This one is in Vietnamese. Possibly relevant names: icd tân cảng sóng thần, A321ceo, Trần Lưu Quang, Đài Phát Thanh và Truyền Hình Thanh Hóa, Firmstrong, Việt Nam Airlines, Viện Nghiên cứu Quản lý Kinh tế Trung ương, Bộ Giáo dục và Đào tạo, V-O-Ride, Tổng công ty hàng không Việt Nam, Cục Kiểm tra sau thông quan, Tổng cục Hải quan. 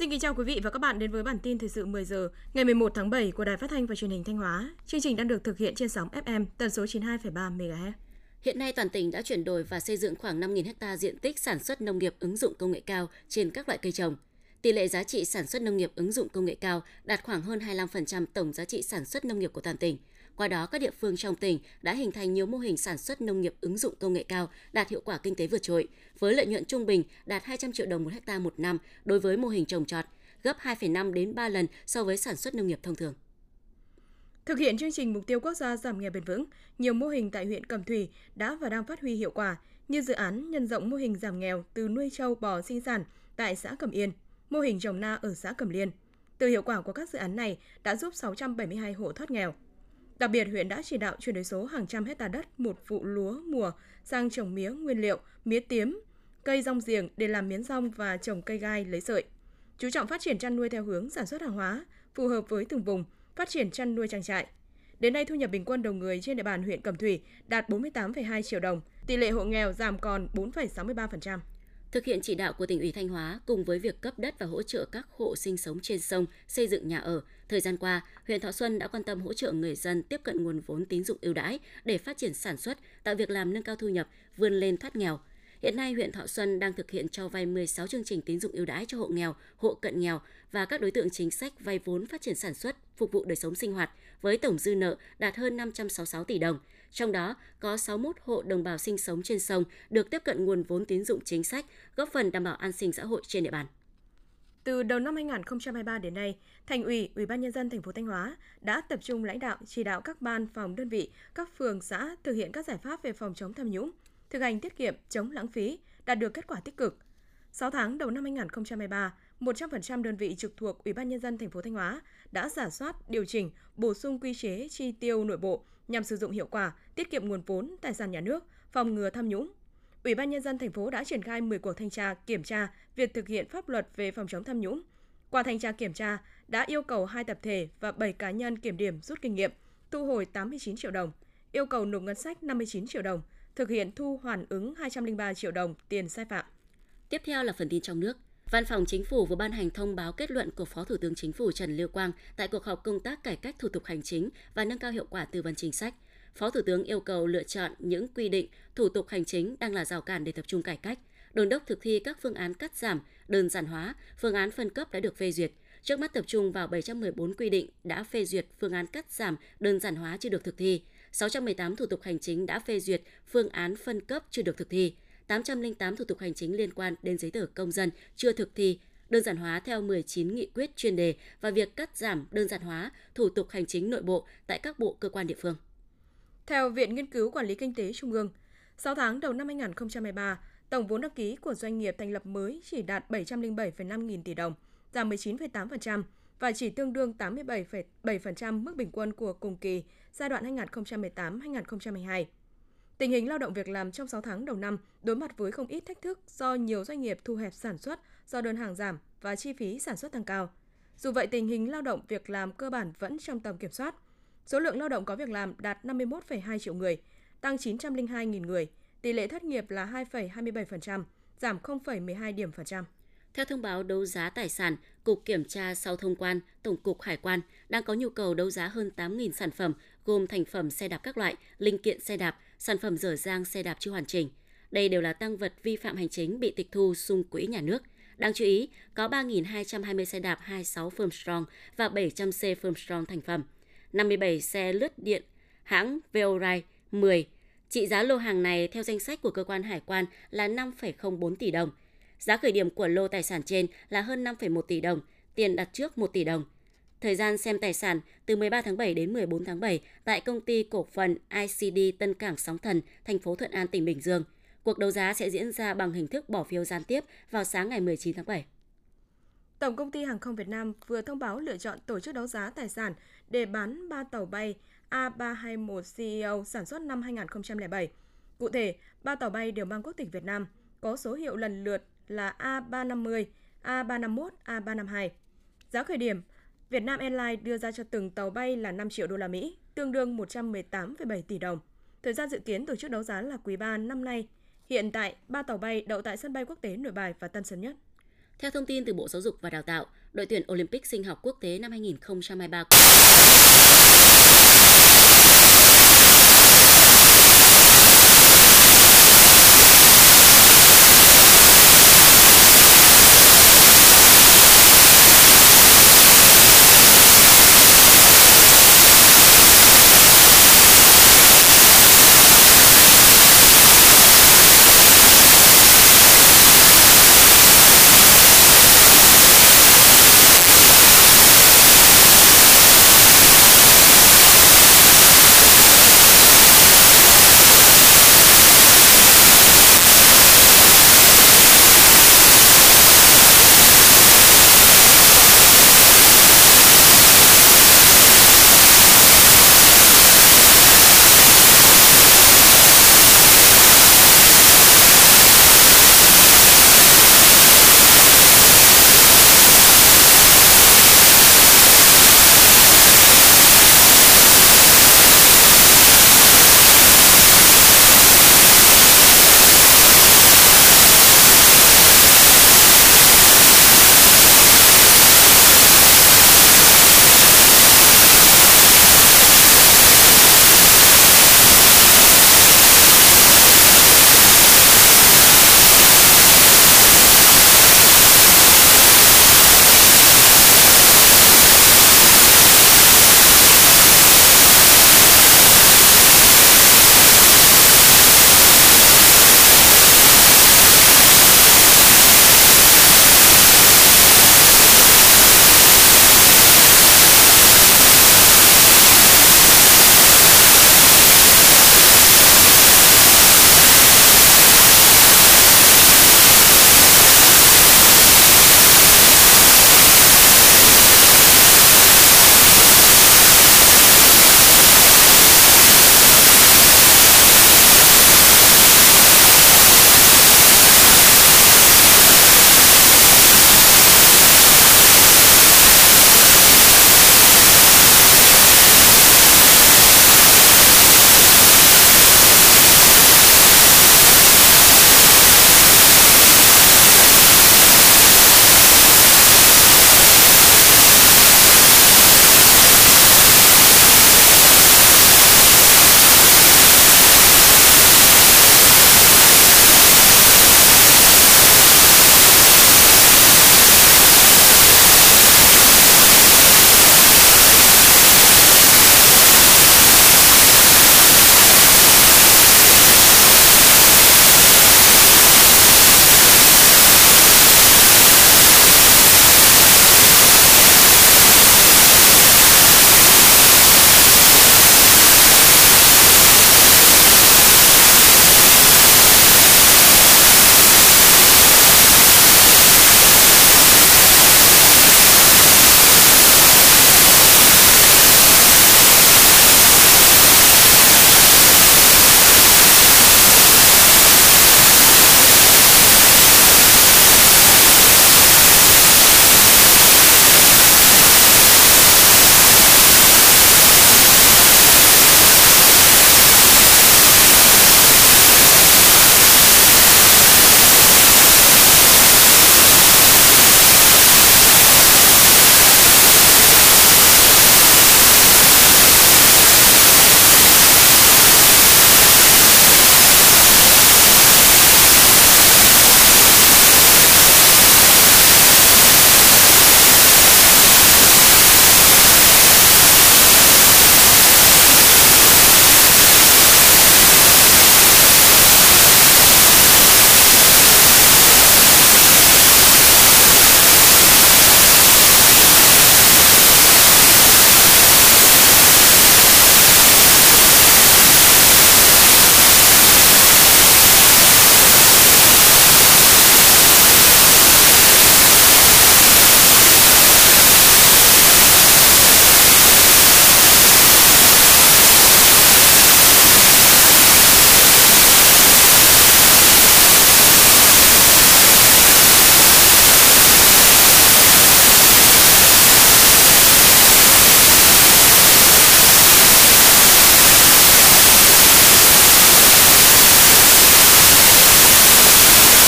Xin kính chào quý vị và các bạn đến với bản tin thời sự 10 giờ ngày 11 tháng 7 của Đài Phát Thanh và Truyền hình Thanh Hóa. Chương trình đang được thực hiện trên sóng FM tần số 92,3 MHz. Hiện nay toàn tỉnh đã chuyển đổi và xây dựng khoảng 5.000 ha diện tích sản xuất nông nghiệp ứng dụng công nghệ cao trên các loại cây trồng. Tỷ lệ giá trị sản xuất nông nghiệp ứng dụng công nghệ cao đạt khoảng hơn 25% tổng giá trị sản xuất nông nghiệp của toàn tỉnh. Qua đó, các địa phương trong tỉnh đã hình thành nhiều mô hình sản xuất nông nghiệp ứng dụng công nghệ cao đạt hiệu quả kinh tế vượt trội, với lợi nhuận trung bình đạt 200 triệu đồng một ha một năm đối với mô hình trồng trọt, gấp 2,5 đến 3 lần so với sản xuất nông nghiệp thông thường. Thực hiện chương trình mục tiêu quốc gia giảm nghèo bền vững, nhiều mô hình tại huyện Cẩm Thủy đã và đang phát huy hiệu quả, như dự án nhân rộng mô hình giảm nghèo từ nuôi trâu bò sinh sản tại xã Cẩm Yên, mô hình trồng na ở xã Cẩm Liên. Từ hiệu quả của các dự án này đã giúp 672 hộ thoát nghèo. Đặc biệt, huyện đã chỉ đạo chuyển đổi số hàng trăm hectare đất một vụ lúa mùa sang trồng mía nguyên liệu, mía tím, cây rong giềng để làm miến rong và trồng cây gai lấy sợi. Chú trọng phát triển chăn nuôi theo hướng sản xuất hàng hóa, phù hợp với từng vùng, phát triển chăn nuôi trang trại. Đến nay, thu nhập bình quân đầu người trên địa bàn huyện Cẩm Thủy đạt 48,2 triệu đồng, tỷ lệ hộ nghèo giảm còn 4,63%. Thực hiện chỉ đạo của tỉnh ủy Thanh Hóa cùng với việc cấp đất và hỗ trợ các hộ sinh sống trên sông xây dựng nhà ở, thời gian qua, huyện Thọ Xuân đã quan tâm hỗ trợ người dân tiếp cận nguồn vốn tín dụng ưu đãi để phát triển sản xuất, tạo việc làm, nâng cao thu nhập, vươn lên thoát nghèo. Hiện nay, huyện Thọ Xuân đang thực hiện cho vay 16 chương trình tín dụng ưu đãi cho hộ nghèo, hộ cận nghèo và các đối tượng chính sách vay vốn phát triển sản xuất, phục vụ đời sống sinh hoạt với tổng dư nợ đạt hơn 566 tỷ đồng. Trong đó, có 61 hộ đồng bào sinh sống trên sông được tiếp cận nguồn vốn tín dụng chính sách, góp phần đảm bảo an sinh xã hội trên địa bàn. Từ đầu năm 2023 đến nay, Thành ủy, Ủy ban nhân dân thành phố Thanh Hóa đã tập trung lãnh đạo chỉ đạo các ban, phòng, đơn vị, các phường, xã thực hiện các giải pháp về phòng chống tham nhũng, thực hành tiết kiệm, chống lãng phí, đạt được kết quả tích cực. 6 tháng đầu năm 2023, 100% đơn vị trực thuộc Ủy ban nhân dân thành phố Thanh Hóa đã rà soát, điều chỉnh, bổ sung quy chế chi tiêu nội bộ nhằm sử dụng hiệu quả, tiết kiệm nguồn vốn, tài sản nhà nước, phòng ngừa tham nhũng. Ủy ban nhân dân thành phố đã triển khai 10 cuộc thanh tra, kiểm tra việc thực hiện pháp luật về phòng chống tham nhũng. Qua thanh tra kiểm tra đã yêu cầu 2 tập thể và 7 cá nhân kiểm điểm rút kinh nghiệm, thu hồi 89 triệu đồng, yêu cầu nộp ngân sách 59 triệu đồng, thực hiện thu hoàn ứng 203 triệu đồng tiền sai phạm. Tiếp theo là phần tin trong nước. Văn phòng Chính phủ vừa ban hành thông báo kết luận của Phó Thủ tướng Chính phủ Trần Lưu Quang tại cuộc họp công tác cải cách thủ tục hành chính và nâng cao hiệu quả tư vấn chính sách. Phó Thủ tướng yêu cầu lựa chọn những quy định, thủ tục hành chính đang là rào cản để tập trung cải cách, đôn đốc thực thi các phương án cắt giảm, đơn giản hóa, phương án phân cấp đã được phê duyệt. Trước mắt tập trung vào 714 quy định đã phê duyệt, phương án cắt giảm, đơn giản hóa chưa được thực thi, 618 thủ tục hành chính đã phê duyệt, phương án phân cấp chưa được thực thi, 808 thủ tục hành chính liên quan đến giấy tờ công dân chưa thực thi, đơn giản hóa theo 19 nghị quyết chuyên đề và việc cắt giảm, đơn giản hóa thủ tục hành chính nội bộ tại các bộ, cơ quan, địa phương. Theo Viện Nghiên cứu Quản lý Kinh tế Trung ương, 6 tháng đầu năm 2023, tổng vốn đăng ký của doanh nghiệp thành lập mới chỉ đạt 707,5 nghìn tỷ đồng, giảm 19,8% và chỉ tương đương 87,7% mức bình quân của cùng kỳ giai đoạn 2018-2022. Tình hình lao động việc làm trong 6 tháng đầu năm đối mặt với không ít thách thức do nhiều doanh nghiệp thu hẹp sản xuất do đơn hàng giảm và chi phí sản xuất tăng cao. Dù vậy, tình hình lao động việc làm cơ bản vẫn trong tầm kiểm soát. Số lượng lao động có việc làm đạt 51,2 triệu người, tăng 902.000 người, tỷ lệ thất nghiệp là 2,27%, giảm 0,12 điểm phần trăm. Theo thông báo đấu giá tài sản, Cục Kiểm tra sau thông quan, Tổng cục Hải quan đang có nhu cầu đấu giá hơn 8.000 sản phẩm, gồm thành phẩm xe đạp các loại, linh kiện xe đạp, sản phẩm dở dang xe đạp chưa hoàn chỉnh. Đây đều là tang vật vi phạm hành chính bị tịch thu sung quỹ nhà nước. Đáng chú ý, có 3.220 xe đạp 26 Firmstrong và 700 xe Firmstrong thành phẩm, 57 xe lướt điện hãng V-O-Ride 10. Trị giá lô hàng này theo danh sách của cơ quan hải quan là 5,04 tỷ đồng. Giá khởi điểm của lô tài sản trên là hơn 5,1 tỷ đồng, tiền đặt trước 1 tỷ đồng. Thời gian xem tài sản từ 13 tháng 7 đến 14 tháng 7 tại công ty cổ phần ICD Tân Cảng Sóng Thần, thành phố Thuận An, tỉnh Bình Dương. Cuộc đấu giá sẽ diễn ra bằng hình thức bỏ phiếu gián tiếp vào sáng ngày 19 tháng 7. Tổng công ty hàng không Việt Nam vừa thông báo lựa chọn tổ chức đấu giá tài sản để bán 3 tàu bay A321ceo sản xuất năm 2007. Cụ thể, 3 tàu bay đều mang quốc tịch Việt Nam, có số hiệu lần lượt là A350, A351, A352. Giá khởi điểm Việt Nam Airlines đưa ra cho từng tàu bay là 5 triệu đô la Mỹ, tương đương 118,7 tỷ đồng. Thời gian dự kiến tổ chức đấu giá là quý 3 năm nay. Hiện tại, 3 tàu bay đậu tại sân bay quốc tế Nội Bài và Tân Sơn Nhất. Theo thông tin từ Bộ Giáo dục và Đào tạo, đội tuyển Olympic sinh học quốc tế năm 2023